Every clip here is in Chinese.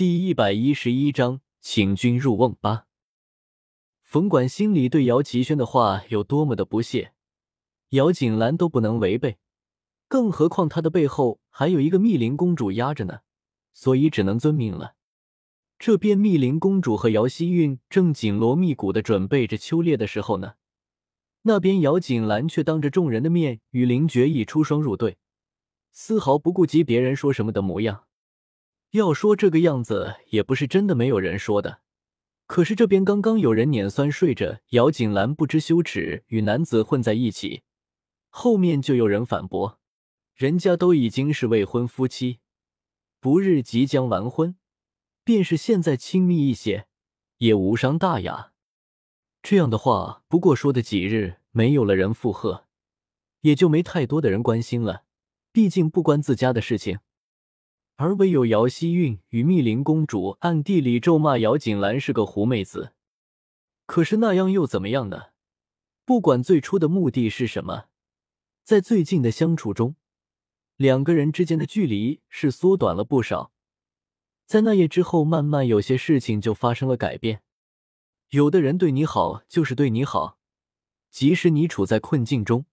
第111章请君入瓮8。冯管心里对姚奇轩的话有多么的不屑，姚锦兰都不能违背，更何况他的背后还有一个密林公主压着呢，所以只能遵命了。这边密林公主和姚希韵正紧锣密鼓地准备着秋猎的时候呢，那边姚锦兰却当着众人的面与林觉义出双入对，丝毫不顾及别人说什么的模样。要说这个样子也不是真的没有人说的，可是这边刚刚有人碾酸睡着，姚锦兰不知羞耻与男子混在一起，后面就有人反驳，人家都已经是未婚夫妻，不日即将完婚，便是现在亲密一些也无伤大雅。这样的话不过说的几日，没有了人附和，也就没太多的人关心了，毕竟不关自家的事情。而唯有姚希韵与密林公主暗地里咒骂姚锦兰是个狐妹子，可是那样又怎么样呢？不管最初的目的是什么，在最近的相处中，两个人之间的距离是缩短了不少。在那夜之后，慢慢有些事情就发生了改变。有的人对你好就是对你好，即使你处在困境中，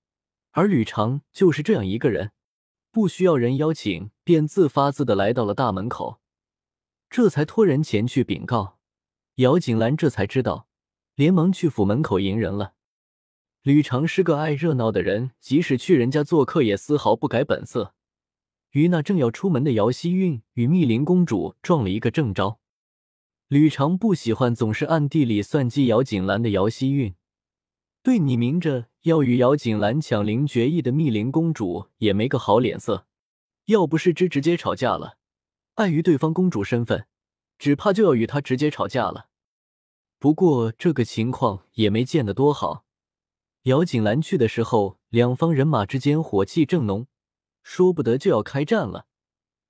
而吕常就是这样一个人，不需要人邀请便自发自地来到了大门口，这才托人前去禀告。姚锦兰这才知道，连忙去府门口迎人了。吕常是个爱热闹的人，即使去人家做客也丝毫不改本色，于那正要出门的姚希韵与密林公主撞了一个正着。吕常不喜欢总是暗地里算计姚锦兰的姚希韵，对你明着要与姚锦兰抢林觉意的密林公主也没个好脸色，要不是之直接吵架了，碍于对方公主身份，只怕就要与她直接吵架了。不过这个情况也没见得多好，姚锦兰去的时候，两方人马之间火气正浓，说不得就要开战了。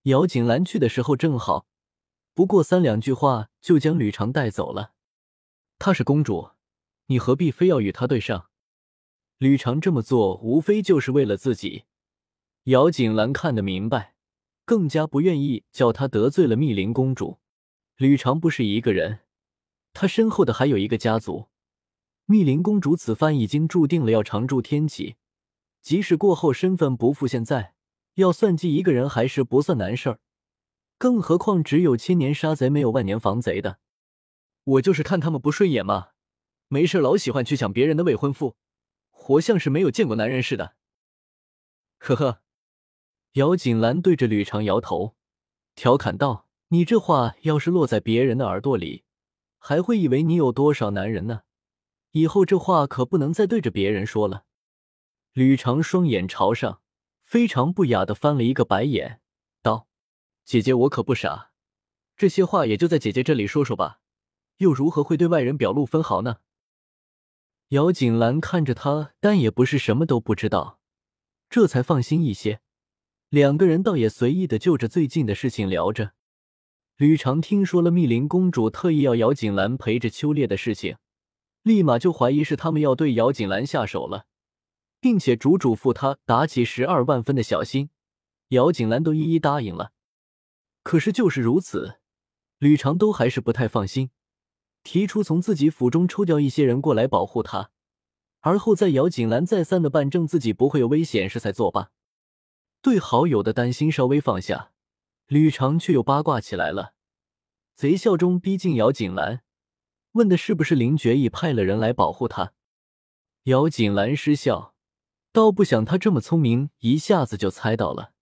姚锦兰去的时候正好，不过三两句话就将吕常带走了。她是公主，你何必非要与她对上？吕常这么做无非就是为了自己。姚锦兰看得明白，更加不愿意叫她得罪了密林公主。吕常不是一个人，他身后的还有一个家族。密林公主此番已经注定了要常驻天启，即使过后身份不复现在，要算计一个人还是不算难事儿，更何况只有千年杀贼没有万年防贼的。我就是看他们不顺眼嘛，没事老喜欢去抢别人的未婚夫，活像是没有见过男人似的。呵呵，姚锦兰对着吕常摇头，调侃道：“你这话要是落在别人的耳朵里，还会以为你有多少男人呢？以后这话可不能再对着别人说了。”吕常双眼朝上，非常不雅地翻了一个白眼，道：“姐姐，我可不傻，这些话也就在姐姐这里说说吧，又如何会对外人表露分毫呢？”姚锦兰看着他，但也不是什么都不知道，这才放心一些。两个人倒也随意地就着最近的事情聊着。吕常听说了密林公主特意要姚锦兰陪着秋烈的事情，立马就怀疑是他们要对姚锦兰下手了，并且嘱咐他打起12万分的小心，姚锦兰都一一答应了。可是就是如此，吕常都还是不太放心，提出从自己府中抽调一些人过来保护他，而后在姚锦兰再三的办证自己不会有危险时才作罢。对好友的担心稍微放下，吕常却又八卦起来了，贼笑中逼近姚锦兰，问的是不是林觉意派了人来保护他。姚锦兰失笑，倒不想他这么聪明，一下子就猜到了。